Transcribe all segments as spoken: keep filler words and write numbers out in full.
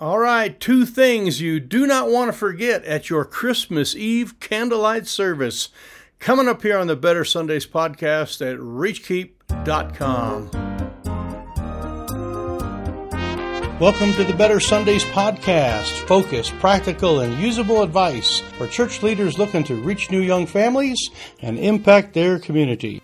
All right, two things you do not want to forget at your Christmas Eve candlelight service. Coming up here on the Better Sundays podcast at reach keep dot com. Welcome to the Better Sundays podcast. Focused, practical, and usable advice for church leaders looking to reach new young families and impact their community.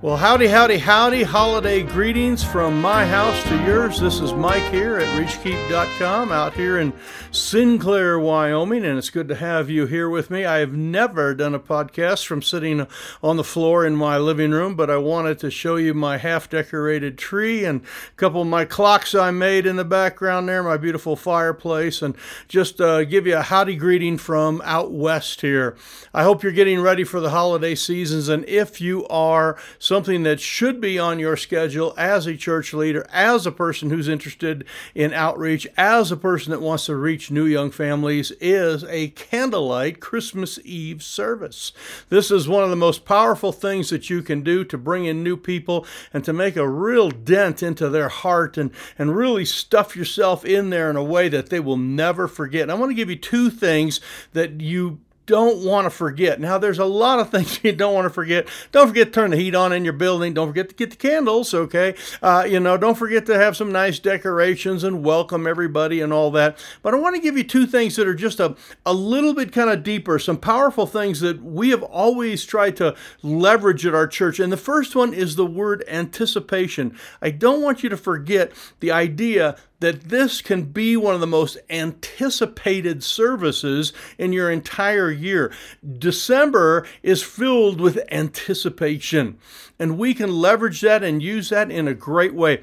Well, howdy, howdy, howdy, holiday greetings from my house to yours. This is Mike here at reach keep dot com out here in Sinclair, Wyoming, and it's good to have you here with me. I have never done a podcast from sitting on the floor in my living room, but I wanted to show you my half-decorated tree and a couple of my clocks I made in the background there, my beautiful fireplace, and just uh, give you a howdy greeting from out west here. I hope you're getting ready for the holiday seasons, and if you are, so something that should be on your schedule as a church leader, as a person who's interested in outreach, as a person that wants to reach new young families, is a candlelight Christmas Eve service. This is one of the most powerful things that you can do to bring in new people and to make a real dent into their heart and, and really stuff yourself in there in a way that they will never forget. And I want to give you two things that you don't want to forget. Now, there's a lot of things you don't want to forget. Don't forget to turn the heat on in your building. Don't forget to get the candles, okay? Uh, you know, don't forget to have some nice decorations and welcome everybody and all that. But I want to give you two things that are just a, a little bit kind of deeper, some powerful things that we have always tried to leverage at our church. And the first one is the word anticipation. I don't want you to forget the idea that this can be one of the most anticipated services in your entire year. December is filled with anticipation, and we can leverage that and use that in a great way.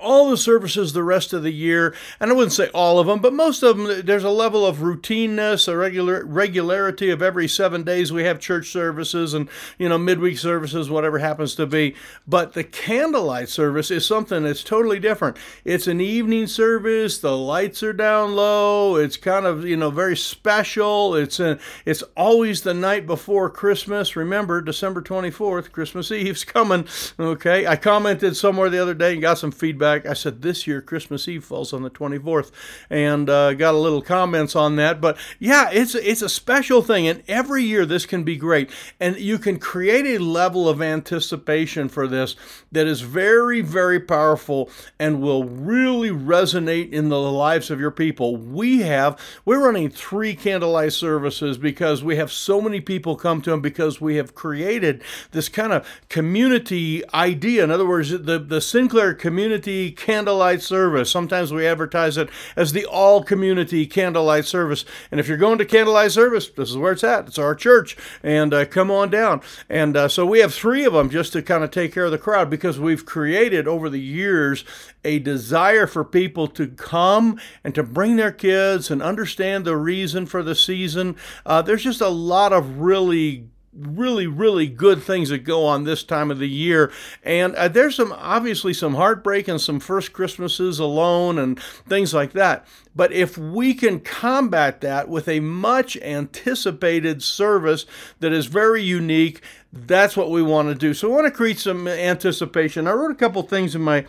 All the services the rest of the year, and I wouldn't say all of them, but most of them, there's a level of routineness, a regular regularity of every seven days we have church services and, you know, midweek services, whatever happens to be. But the candlelight service is something that's totally different. It's an evening service. The lights are down low. It's kind of, you know, very special. It's an, it's always the night before Christmas. Remember, December twenty-fourth, Christmas Eve's coming, okay? I commented somewhere the other day and got some feedback. I said this year Christmas Eve falls on the twenty-fourth, and uh, got a little comments on that. But yeah, it's it's a special thing, and every year this can be great, and you can create a level of anticipation for this that is very, very powerful and will really resonate in the lives of your people. We have we're running three candlelight services because we have so many people come to them because we have created this kind of community idea. In other words, the the Sinclair community candlelight service. Sometimes we advertise it as the all community candlelight service. And if you're going to candlelight service, this is where it's at. It's our church. And uh, come on down. And uh, so we have three of them just to kind of take care of the crowd, because we've created over the years a desire for people to come and to bring their kids and understand the reason for the season. Uh, there's just a lot of really really, really good things that go on this time of the year. And uh, there's some, obviously some heartbreak and some first Christmases alone and things like that. But if we can combat that with a much anticipated service that is very unique, that's what we want to do. So I want to create some anticipation. I wrote a couple things in my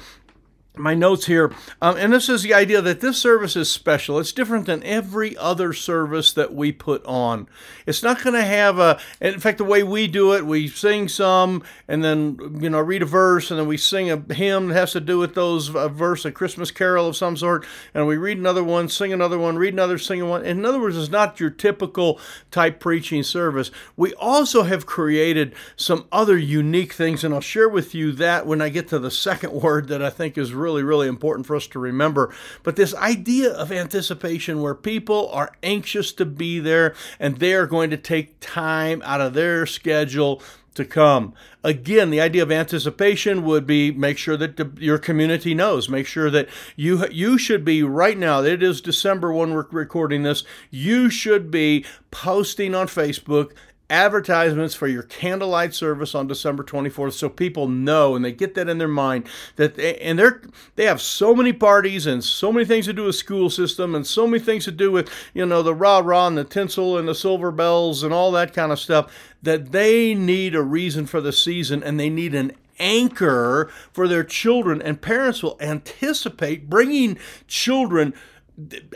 My notes here, um, and this is the idea that this service is special. It's different than every other service that we put on. It's not going to have a, in fact, the way we do it, we sing some, and then, you know, read a verse, and then we sing a hymn that has to do with those, a verse, a Christmas carol of some sort, and we read another one, sing another one, read another, sing one. In other words, it's not your typical type preaching service. We also have created some other unique things, and I'll share with you that when I get to the second word that I think is really really, really important for us to remember. But this idea of anticipation, where people are anxious to be there and they are going to take time out of their schedule to come. Again, the idea of anticipation would be make sure that the, your community knows. Make sure that you you should be right now. It is December when we're recording this. You should be posting on Facebook advertisements for your candlelight service on December twenty-fourth, so people know and they get that in their mind that they, and they're they have so many parties and so many things to do with school system and so many things to do with, you know, the rah-rah and the tinsel and the silver bells and all that kind of stuff, that they need a reason for the season, and they need an anchor for their children, and parents will anticipate bringing children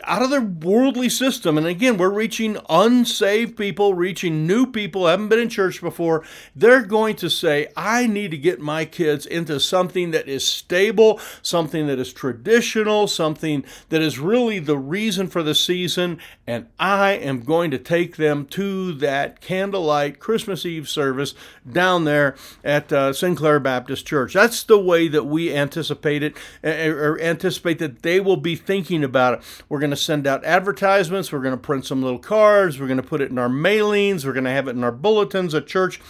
out of their worldly system. And again, we're reaching unsaved people, reaching new people, haven't been in church before. They're going to say, I need to get my kids into something that is stable, something that is traditional, something that is really the reason for the season. And I am going to take them to that candlelight Christmas Eve service down there at uh, Sinclair Baptist Church. That's the way that we anticipate it, or anticipate that they will be thinking about it. We're going to send out advertisements. We're going to print some little cards. We're going to put it in our mailings. We're going to have it in our bulletins at church.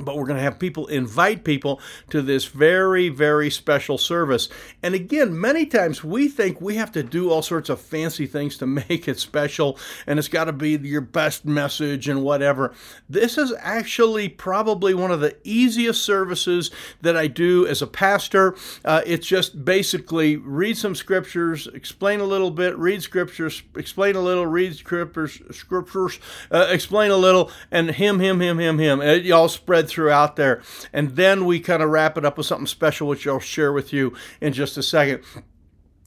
But we're going to have people invite people to this very, very special service. And again, many times we think we have to do all sorts of fancy things to make it special, and it's got to be your best message and whatever. This is actually probably one of the easiest services that I do as a pastor. Uh, it's just basically read some scriptures, explain a little bit, read scriptures, explain a little, read scriptures, scriptures, uh, explain a little, and hymn, hymn, hymn, hymn, hymn. It, y'all spread throughout there. And then we kind of wrap it up with something special, which I'll share with you in just a second.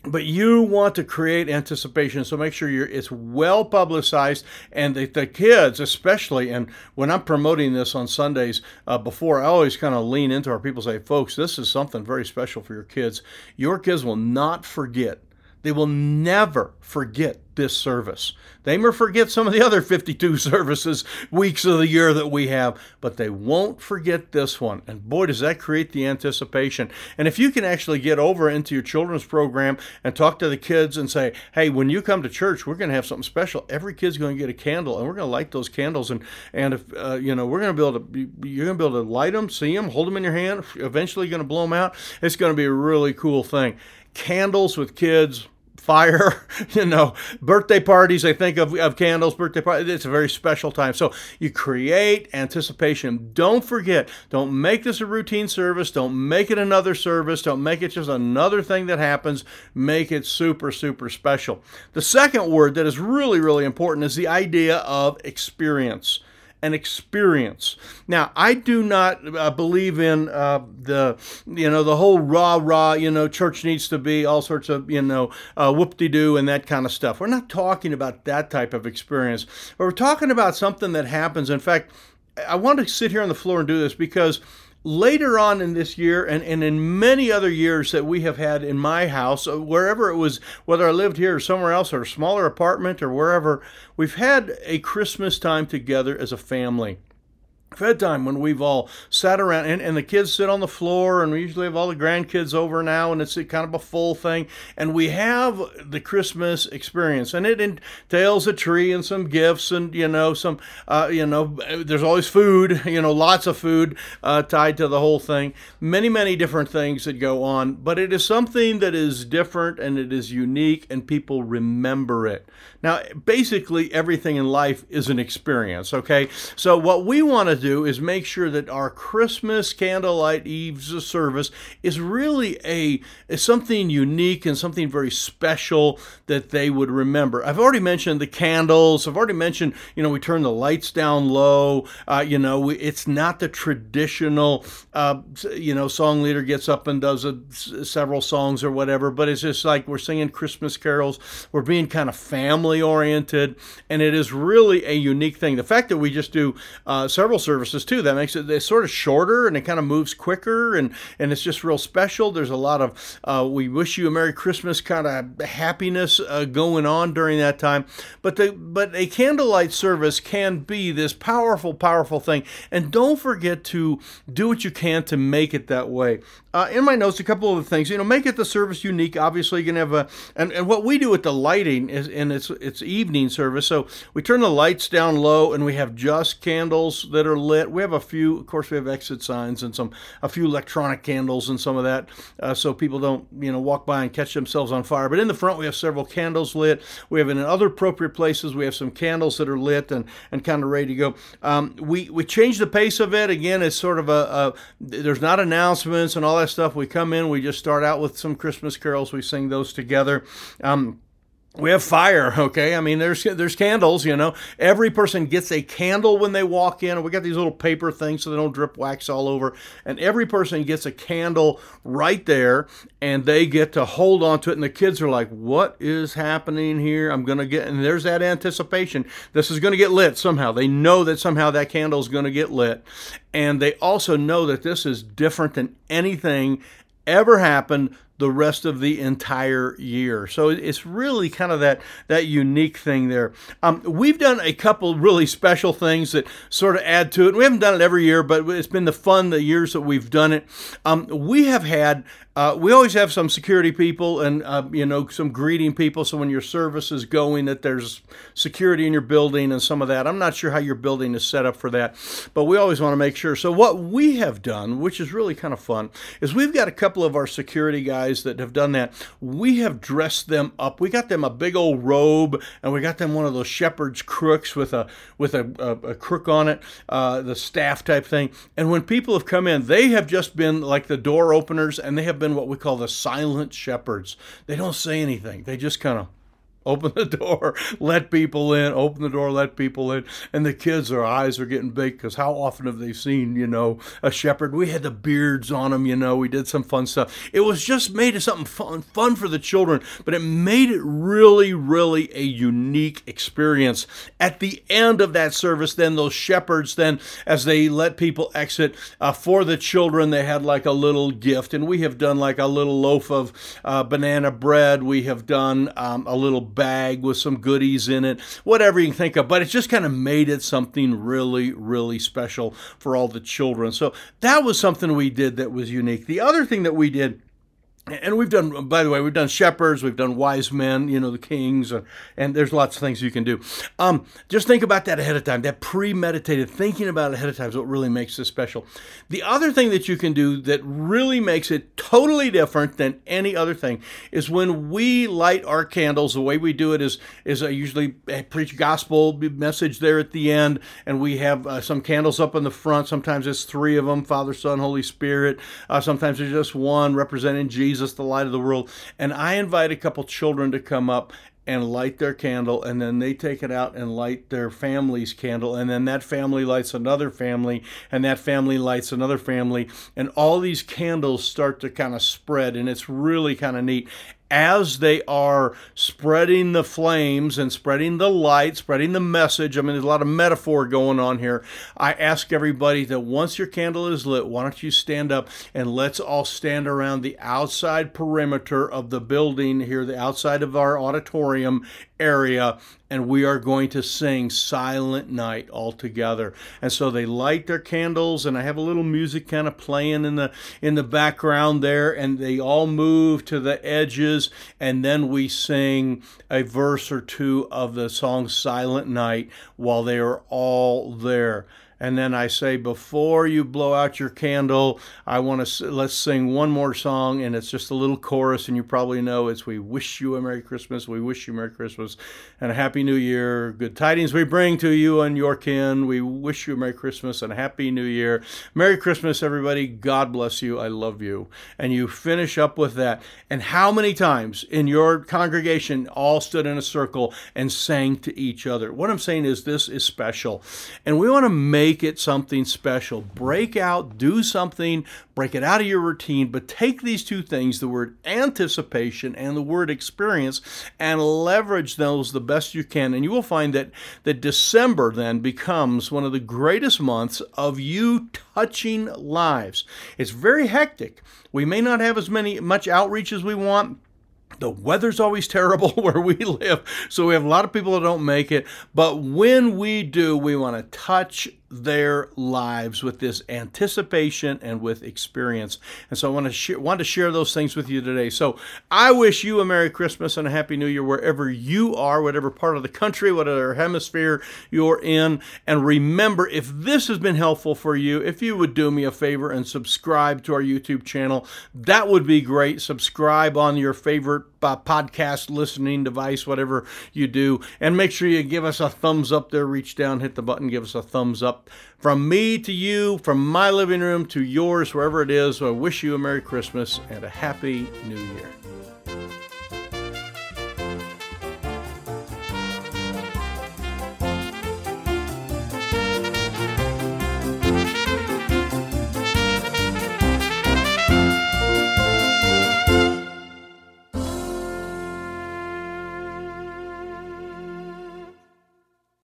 But you want to create anticipation, so make sure you're, it's well publicized, and the, the kids especially, and when I'm promoting this on Sundays uh, before, I always kind of lean into our people, say, folks, this is something very special for your kids. Your kids will not forget. They will never forget this service. They may forget some of the other fifty-two services, weeks of the year that we have, but they won't forget this one. And boy, does that create the anticipation. And if you can actually get over into your children's program and talk to the kids and say, hey, when you come to church, we're going to have something special. Every kid's going to get a candle, and we're going to light those candles. And, and if uh, you know, we're going to be able to, you're going to be able to light them, see them, hold them in your hand, eventually you're going to blow them out. It's going to be a really cool thing. Candles with kids, fire, you know, birthday parties, I think of, of candles, birthday parties. It's a very special time. So you create anticipation. Don't forget, don't make this a routine service. Don't make it another service. Don't make it just another thing that happens. Make it super, super special. The second word that is really, really important is the idea of experience. An experience. Now, I do not uh, believe in uh, the, you know, the whole rah rah. You know, church needs to be all sorts of, you know, uh, whoop de doo and that kind of stuff. We're not talking about that type of experience. But we're talking about something that happens. In fact, I want to sit here on the floor and do this because later on in this year, and, and in many other years that we have had in my house, wherever it was, whether I lived here or somewhere else or a smaller apartment or wherever, we've had a Christmas time together as a family. We've had time when we've all sat around, and, and the kids sit on the floor, and we usually have all the grandkids over now, and it's kind of a full thing. And we have the Christmas experience, and it entails a tree and some gifts, and you know, some, uh, you know, there's always food, you know, lots of food uh, tied to the whole thing. Many, many different things that go on, but it is something that is different and it is unique, and people remember it. Now, basically, everything in life is an experience. Okay, so what we want to do is make sure that our Christmas candlelight Eve's service is really a is something unique and something very special that they would remember. I've already mentioned the candles. I've already mentioned, you know, we turn the lights down low. Uh, you know, we, it's not the traditional, uh, you know, song leader gets up and does a, several songs or whatever, but it's just like we're singing Christmas carols. We're being kind of family oriented, and it is really a unique thing. The fact that we just do uh, several services too, that makes it, it's sort of shorter and it kind of moves quicker, and and it's just real special. There's a lot of uh, we wish you a Merry Christmas kind of happiness uh, going on during that time. But the but a candlelight service can be this powerful, powerful thing. And don't forget to do what you can to make it that way. Uh, in my notes, a couple of things, you know, make it the service unique. Obviously, you can have a and, and what we do with the lighting is, and it's it's evening service, so we turn the lights down low and we have just candles that are lit. We have a few, of course, we have exit signs and some, a few electronic candles and some of that, uh, so people don't, you know, walk by and catch themselves on fire. But in the front, we have several candles lit. We have in other appropriate places, we have some candles that are lit and, and kind of ready to go. Um, we we change the pace of it. Again, it's sort of a, a, there's not announcements and all that stuff. We come in, we just start out with some Christmas carols. We sing those together. Um, We have fire, okay? I mean, there's there's candles, you know. Every person gets a candle when they walk in. We got these little paper things so they don't drip wax all over. And every person gets a candle right there, and they get to hold on to it. And the kids are like, what is happening here? I'm going to get, and there's that anticipation. This is going to get lit somehow. They know that somehow that candle is going to get lit. And they also know that this is different than anything ever happened the rest of the entire year. So it's really kind of that that unique thing there. Um, we've done a couple really special things that sort of add to it. We haven't done it every year, but it's been the fun the years that we've done it. Um, we have had, uh, we always have some security people and, uh, you know, some greeting people. So when your service is going, that there's security in your building and some of that. I'm not sure how your building is set up for that, but we always want to make sure. So what we have done, which is really kind of fun, is we've got a couple of our security guys that have done that. We have dressed them up. We got them a big old robe, and we got them one of those shepherd's crooks with a with a, a, a crook on it, uh, the staff type thing. And when people have come in, they have just been like the door openers, and they have been what we call the silent shepherds. They don't say anything. They just kind of open the door, let people in, open the door, let people in. And the kids, their eyes are getting big because how often have they seen, you know, a shepherd? We had the beards on them, you know, we did some fun stuff. It was just made it something fun, fun for the children, but it made it really, really a unique experience. At the end of that service, then those shepherds, then as they let people exit, uh, for the children, they had like a little gift. And we have done like a little loaf of uh, banana bread. We have done um, a little bag with some goodies in it, whatever you can think of, but it just kind of made it something really, really special for all the children. So that was something we did that was unique. The other thing that we did, and we've done, by the way, we've done shepherds, we've done wise men, you know, the kings, and, and there's lots of things you can do. Um, just think about that ahead of time, that premeditated, thinking about it ahead of time is what really makes this special. The other thing that you can do that really makes it totally different than any other thing is when we light our candles, the way we do it is, is I usually preach gospel message there at the end, and we have uh, some candles up in the front. Sometimes it's three of them, Father, Son, Holy Spirit. Uh, sometimes there's just one representing Jesus. Jesus, the light of the world. And I invite a couple children to come up and light their candle, and then they take it out and light their family's candle, and then that family lights another family, and that family lights another family, and all these candles start to kind of spread, and it's really kind of neat. As they are spreading the flames and spreading the light, spreading the message, I mean, there's a lot of metaphor going on here. I ask everybody that once your candle is lit, why don't you stand up and let's all stand around the outside perimeter of the building here, the outside of our auditorium area, and we are going to sing Silent Night all together. And so they light their candles, and I have a little music kind of playing in the in the background there, and they all move to the edges, and then we sing a verse or two of the song Silent Night while they are all there. And then I say, before you blow out your candle, I want to let's sing one more song, and it's just a little chorus, and you probably know it's "We wish you a Merry Christmas, we wish you Merry Christmas, and a Happy New Year. Good tidings we bring to you and your kin. We wish you a Merry Christmas and a Happy New Year. Merry Christmas, everybody. God bless you. I love you." And you finish up with that. And how many times in your congregation all stood in a circle and sang to each other? What I'm saying is this is special, and we want to make Make it something special. Break out, do something, break it out of your routine, but take these two things, the word anticipation and the word experience, and leverage those the best you can. And you will find that, that December then becomes one of the greatest months of you touching lives. It's very hectic. We may not have as many much outreach as we want. The weather's always terrible where we live, so we have a lot of people that don't make it. But when we do, we want to touch their lives with this anticipation and with experience. And so I want to sh- want to share those things with you today. So I wish you a Merry Christmas and a Happy New Year wherever you are, whatever part of the country, whatever hemisphere you're in. And remember, if this has been helpful for you, if you would do me a favor and subscribe to our YouTube channel, that would be great. Subscribe on your favorite by podcast listening device, whatever you do, and make sure you give us a thumbs up there. Reach down, hit the button, give us a thumbs up. From me to you, from my living room to yours, wherever it is, I wish you a Merry Christmas and a Happy New Year.